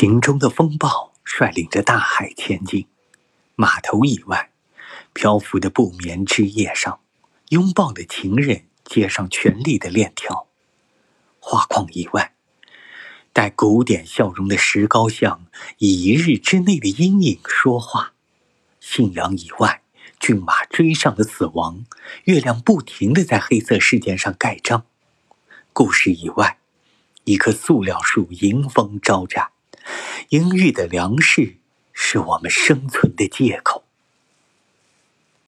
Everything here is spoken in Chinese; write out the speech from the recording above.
瓶中的风暴率领着大海前进，码头以外漂浮的不眠之夜上，拥抱的情人接上权力的链条。画框以外，带古典笑容的石膏像以一日之内的阴影说话。信仰以外，骏马追上的死亡，月亮不停地在黑色事件上盖章。故事以外，一棵塑料树迎风招展，阴郁的粮食是我们生存的借口。